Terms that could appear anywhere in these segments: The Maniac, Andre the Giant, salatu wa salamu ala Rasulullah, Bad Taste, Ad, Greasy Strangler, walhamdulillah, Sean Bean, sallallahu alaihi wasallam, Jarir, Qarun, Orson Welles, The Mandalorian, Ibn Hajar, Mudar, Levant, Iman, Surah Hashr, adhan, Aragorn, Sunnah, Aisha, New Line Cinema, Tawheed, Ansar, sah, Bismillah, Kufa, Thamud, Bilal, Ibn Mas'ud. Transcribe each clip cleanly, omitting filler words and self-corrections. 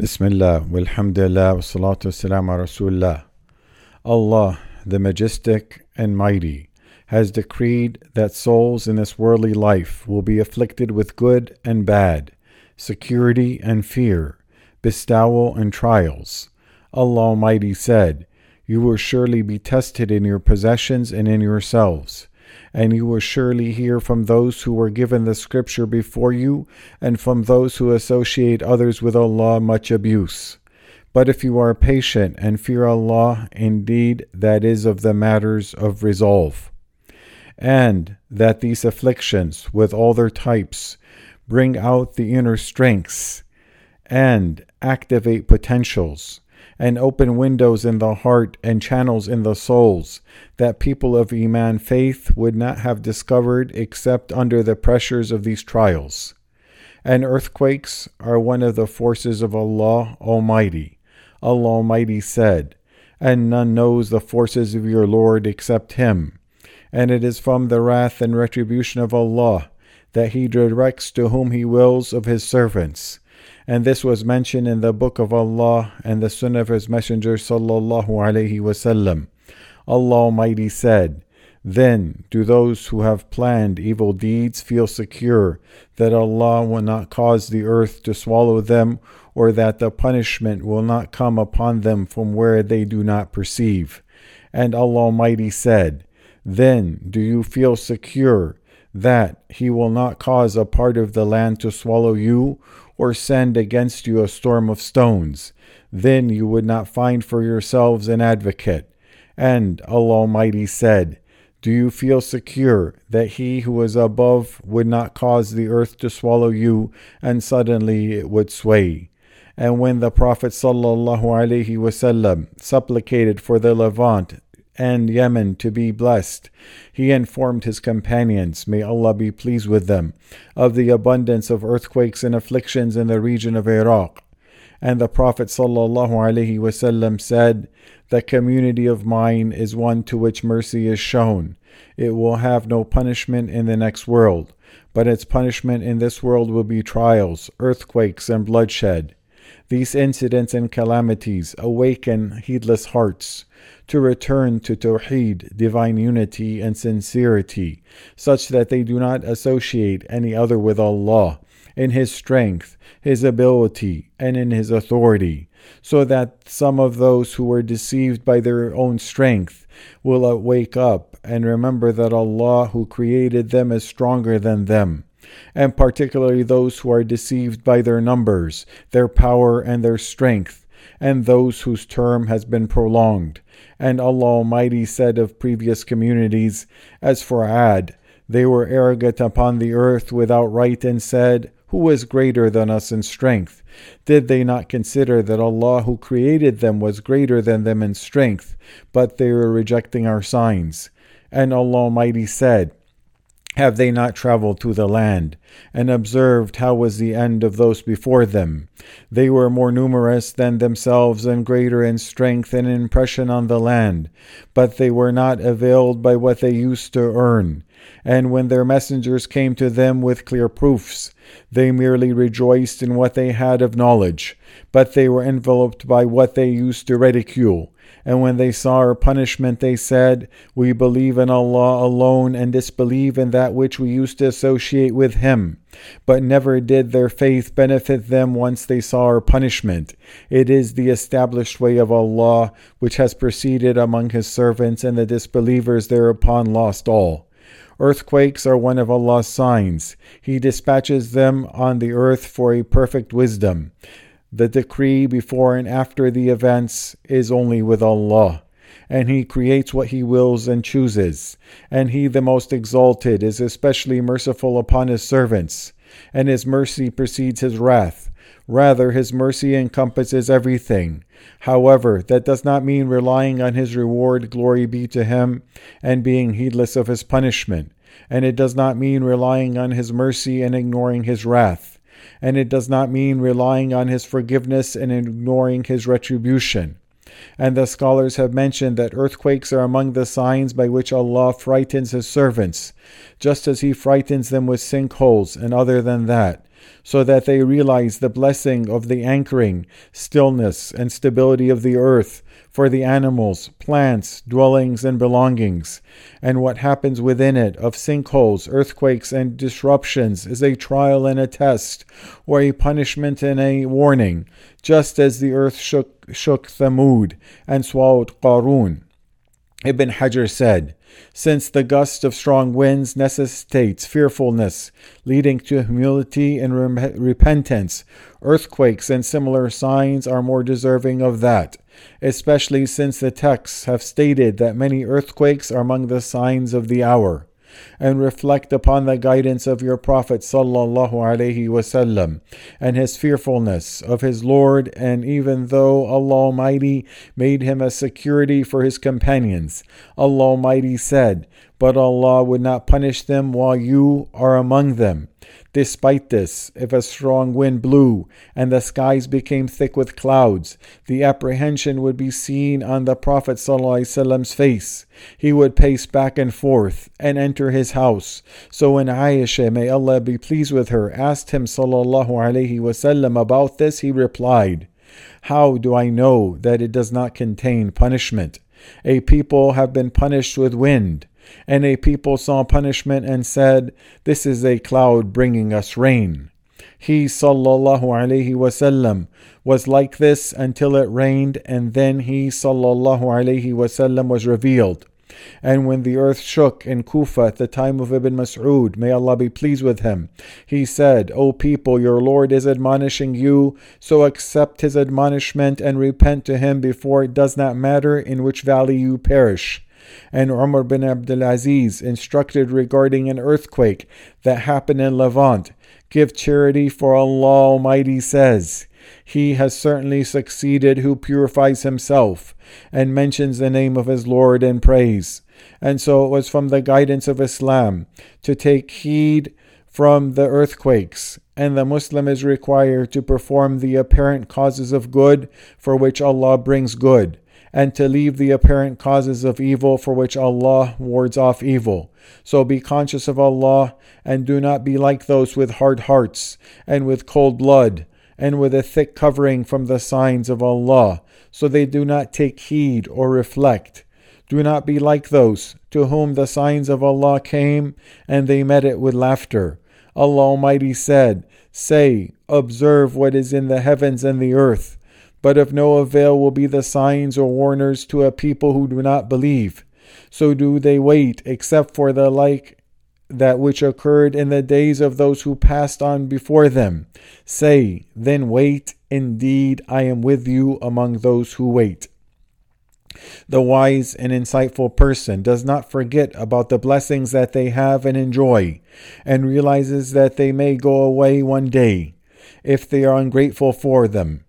Bismillah, walhamdulillah, salatu wa salamu ala Rasulullah. Allah, the Majestic and Mighty, has decreed that souls in this worldly life will be afflicted with good and bad, security and fear, bestowal and trials. Allah Almighty said, "You will surely be tested in your possessions and in yourselves, and you will surely hear from those who were given the scripture before you and from those who associate others with Allah much abuse. But if you are patient and fear Allah, indeed that is of the matters of resolve." And that these afflictions, with all their types, bring out the inner strengths and activate potentials, and open windows in the heart and channels in the souls that people of Iman faith would not have discovered except under the pressures of these trials. And earthquakes are one of the forces of Allah Almighty. Allah Almighty said, "And none knows the forces of your Lord except Him. And it is from the wrath and retribution of Allah that He directs to whom He wills of His servants." And this was mentioned in the Book of Allah and the Sunnah of His Messenger sallallahu alaihi wasallam. Allah Almighty said, "Then do those who have planned evil deeds feel secure that Allah will not cause the earth to swallow them, or that the punishment will not come upon them from where they do not perceive." And Allah Almighty said, "Then do you feel secure that He will not cause a part of the land to swallow you, or send against you a storm of stones? Then you would not find for yourselves an advocate." And Allah Almighty said, "Do you feel secure that He who is above would not cause the earth to swallow you, and suddenly it would sway?" And when the Prophet ﷺ supplicated for the Levant and Yemen to be blessed, he informed his companions, may Allah be pleased with them, of the abundance of earthquakes and afflictions in the region of Iraq. And the Prophet ﷺ said, "The community of mine is one to which mercy is shown. It will have no punishment in the next world, but its punishment in this world will be trials, earthquakes, and bloodshed. These incidents and calamities awaken heedless hearts to return to Tawheed, divine unity and sincerity, such that they do not associate any other with Allah, in His strength, His ability, and in His authority, so that some of those who were deceived by their own strength will wake up and remember that Allah who created them is stronger than them, and particularly those who are deceived by their numbers, their power, and their strength, and those whose term has been prolonged." And Allah Almighty said of previous communities, as for Ad, they were arrogant upon the earth without right and said, "Who is greater than us in strength?" Did they not consider that Allah who created them was greater than them in strength, but they were rejecting our signs? And Allah Almighty said, "Have they not traveled through the land and observed how was the end of those before them? They were more numerous than themselves and greater in strength and impression on the land, but they were not availed by what they used to earn. And when their messengers came to them with clear proofs, they merely rejoiced in what they had of knowledge, but they were enveloped by what they used to ridicule. And when they saw our punishment, they said, 'We believe in Allah alone and disbelieve in that which we used to associate with Him.' But never did their faith benefit them once they saw our punishment. It is the established way of Allah, which has proceeded among His servants, and the disbelievers thereupon lost all. Earthquakes are one of Allah's signs. He dispatches them on the earth for a perfect wisdom. The decree before and after the events is only with Allah, and He creates what He wills and chooses. And He, the Most Exalted, is especially merciful upon His servants, and His mercy precedes His wrath. Rather, His mercy encompasses everything. However, that does not mean relying on His reward, glory be to Him, and being heedless of His punishment. And it does not mean relying on His mercy and ignoring His wrath. And it does not mean relying on His forgiveness and ignoring His retribution. And the scholars have mentioned that earthquakes are among the signs by which Allah frightens His servants, just as He frightens them with sinkholes and other than that, so that they realize the blessing of the anchoring, stillness, and stability of the earth for the animals, plants, dwellings, and belongings, and what happens within it of sinkholes, earthquakes, and disruptions is a trial and a test, or a punishment and a warning, just as the earth shook Thamud and swallowed Qarun. Ibn Hajar said, since the gust of strong winds necessitates fearfulness, leading to humility and repentance, earthquakes and similar signs are more deserving of that, especially since the texts have stated that many earthquakes are among the signs of the hour. And reflect upon the guidance of your Prophet sallallahu alaihi wasallam and his fearfulness of his Lord, and even though Allah Almighty made him a security for his companions, Allah Almighty said, but Allah would not punish them while you are among them. Despite this, if a strong wind blew and the skies became thick with clouds, the apprehension would be seen on the Prophet ﷺ's face. He would pace back and forth and enter his house. So when Aisha, may Allah be pleased with her, asked him ﷺ about this, he replied, how do I know that it does not contain punishment? A people have been punished with wind. And a people saw punishment and said, this is a cloud bringing us rain. He, sallallahu alaihi wasallam, was like this until it rained, and then he, sallallahu alaihi wasallam, was revealed. And when the earth shook in Kufa at the time of Ibn Mas'ud, may Allah be pleased with him, he said, O people, your Lord is admonishing you, so accept his admonishment and repent to him before it does not matter in which valley you perish. And Umar bin Abdul Aziz instructed regarding an earthquake that happened in Levant, give charity, for Allah Almighty says, he has certainly succeeded who purifies himself, and mentions the name of his Lord in praise. And so it was from the guidance of Islam to take heed from the earthquakes, and the Muslim is required to perform the apparent causes of good for which Allah brings good, and to leave the apparent causes of evil for which Allah wards off evil. So be conscious of Allah, and do not be like those with hard hearts, and with cold blood, and with a thick covering from the signs of Allah, so they do not take heed or reflect. Do not be like those to whom the signs of Allah came, and they met it with laughter. Allah Almighty said, say, observe what is in the heavens and the earth. But of no avail will be the signs or warners to a people who do not believe. So do they wait, except for the like that which occurred in the days of those who passed on before them. Say, then wait, indeed I am with you among those who wait. The wise and insightful person does not forget about the blessings that they have and enjoy, and realizes that they may go away one day, if they are ungrateful for them.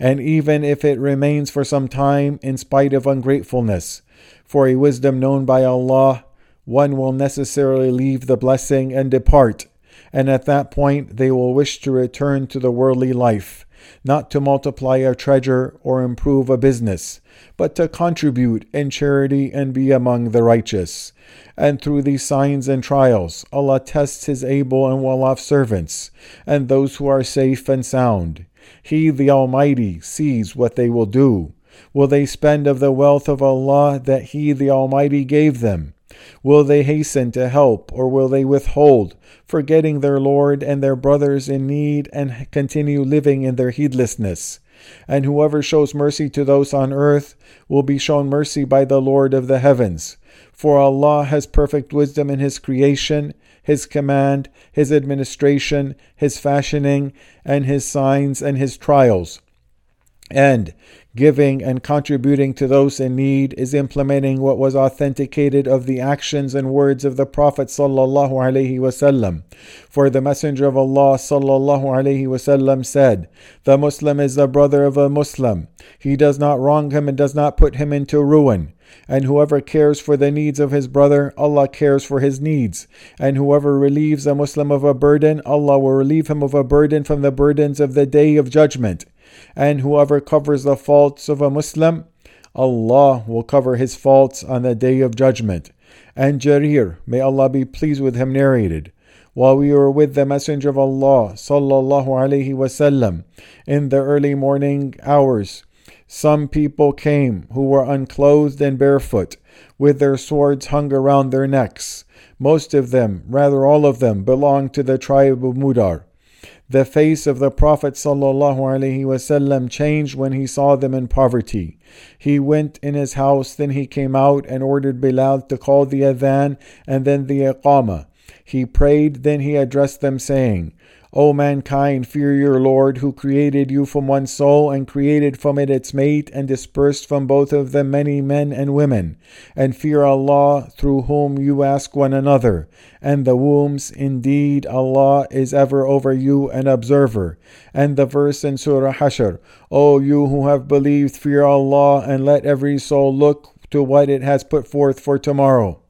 And even if it remains for some time in spite of ungratefulness, for a wisdom known by Allah, one will necessarily leave the blessing and depart, and at that point they will wish to return to the worldly life, not to multiply a treasure or improve a business, but to contribute in charity and be among the righteous. And through these signs and trials, Allah tests His able and well-off servants, and those who are safe and sound. He, the Almighty, sees what they will do. Will they spend of the wealth of Allah that He, the Almighty, gave them? Will they hasten to help, or will they withhold, forgetting their Lord and their brothers in need, and continue living in their heedlessness? And whoever shows mercy to those on earth will be shown mercy by the Lord of the heavens. For Allah has perfect wisdom in His creation, His command, His administration, His fashioning, and His signs and His trials. And giving and contributing to those in need is implementing what was authenticated of the actions and words of the Prophet sallallahu alaihi wasallam. For the Messenger of Allah sallallahu alaihi wasallam said, the Muslim is the brother of a Muslim. He does not wrong him and does not put him into ruin. And whoever cares for the needs of his brother, Allah cares for his needs. And whoever relieves a Muslim of a burden, Allah will relieve him of a burden from the burdens of the Day of Judgment. And whoever covers the faults of a Muslim, Allah will cover his faults on the Day of Judgment. And Jarir, may Allah be pleased with him, narrated, while we were with the Messenger of Allah sallallahu alaihi wasallam in the early morning hours, some people came who were unclothed and barefoot, with their swords hung around their necks. Most of them, rather all of them, belonged to the tribe of Mudar. The face of the Prophet ﷺ changed when he saw them in poverty. He went in his house, then he came out and ordered Bilal to call the adhan and then the iqamah. He prayed, then he addressed them saying, O mankind, fear your Lord who created you from one soul and created from it its mate and dispersed from both of them many men and women. And fear Allah through whom you ask one another. And the wombs, indeed Allah is ever over you an observer. And the verse in Surah Hashr, O you who have believed, fear Allah and let every soul look to what it has put forth for tomorrow.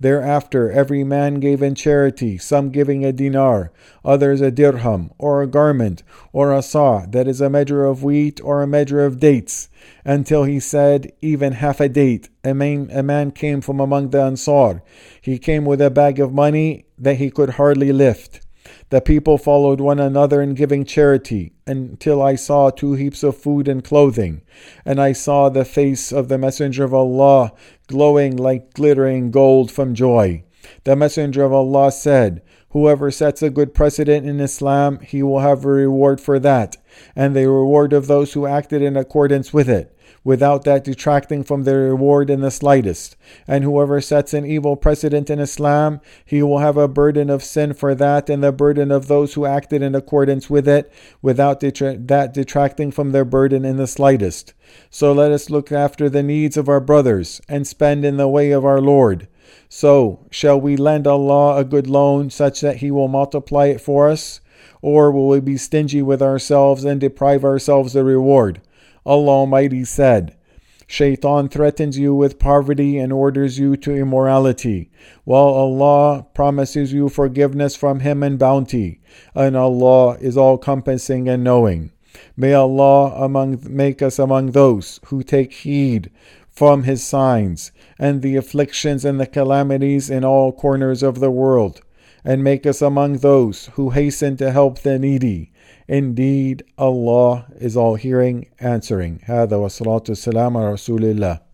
Thereafter, every man gave in charity, some giving a dinar, others a dirham, or a garment, or a sah, that is a measure of wheat or a measure of dates, until he said, even half a date. A man came from among the Ansar. He came with a bag of money that he could hardly lift. The people followed one another in giving charity, until I saw 2 heaps of food and clothing, and I saw the face of the Messenger of Allah glowing like glittering gold from joy. The Messenger of Allah said, Whoever sets a good precedent in Islam, he will have a reward for that, and the reward of those who acted in accordance with it, without that detracting from their reward in the slightest. And whoever sets an evil precedent in Islam, he will have a burden of sin for that and the burden of those who acted in accordance with it, without that detracting from their burden in the slightest. So let us look after the needs of our brothers and spend in the way of our Lord. So shall we lend Allah a good loan such that He will multiply it for us? Or will we be stingy with ourselves and deprive ourselves the reward? Allah Almighty said, Shaytan threatens you with poverty and orders you to immorality, while Allah promises you forgiveness from Him and bounty, and Allah is all-compassing and knowing. May Allah make us among those who take heed from His signs and the afflictions and the calamities in all corners of the world, and make us among those who hasten to help the needy. Indeed, Allah is all-hearing, answering. Hada wa salatu wa salamu ala Rasulullah.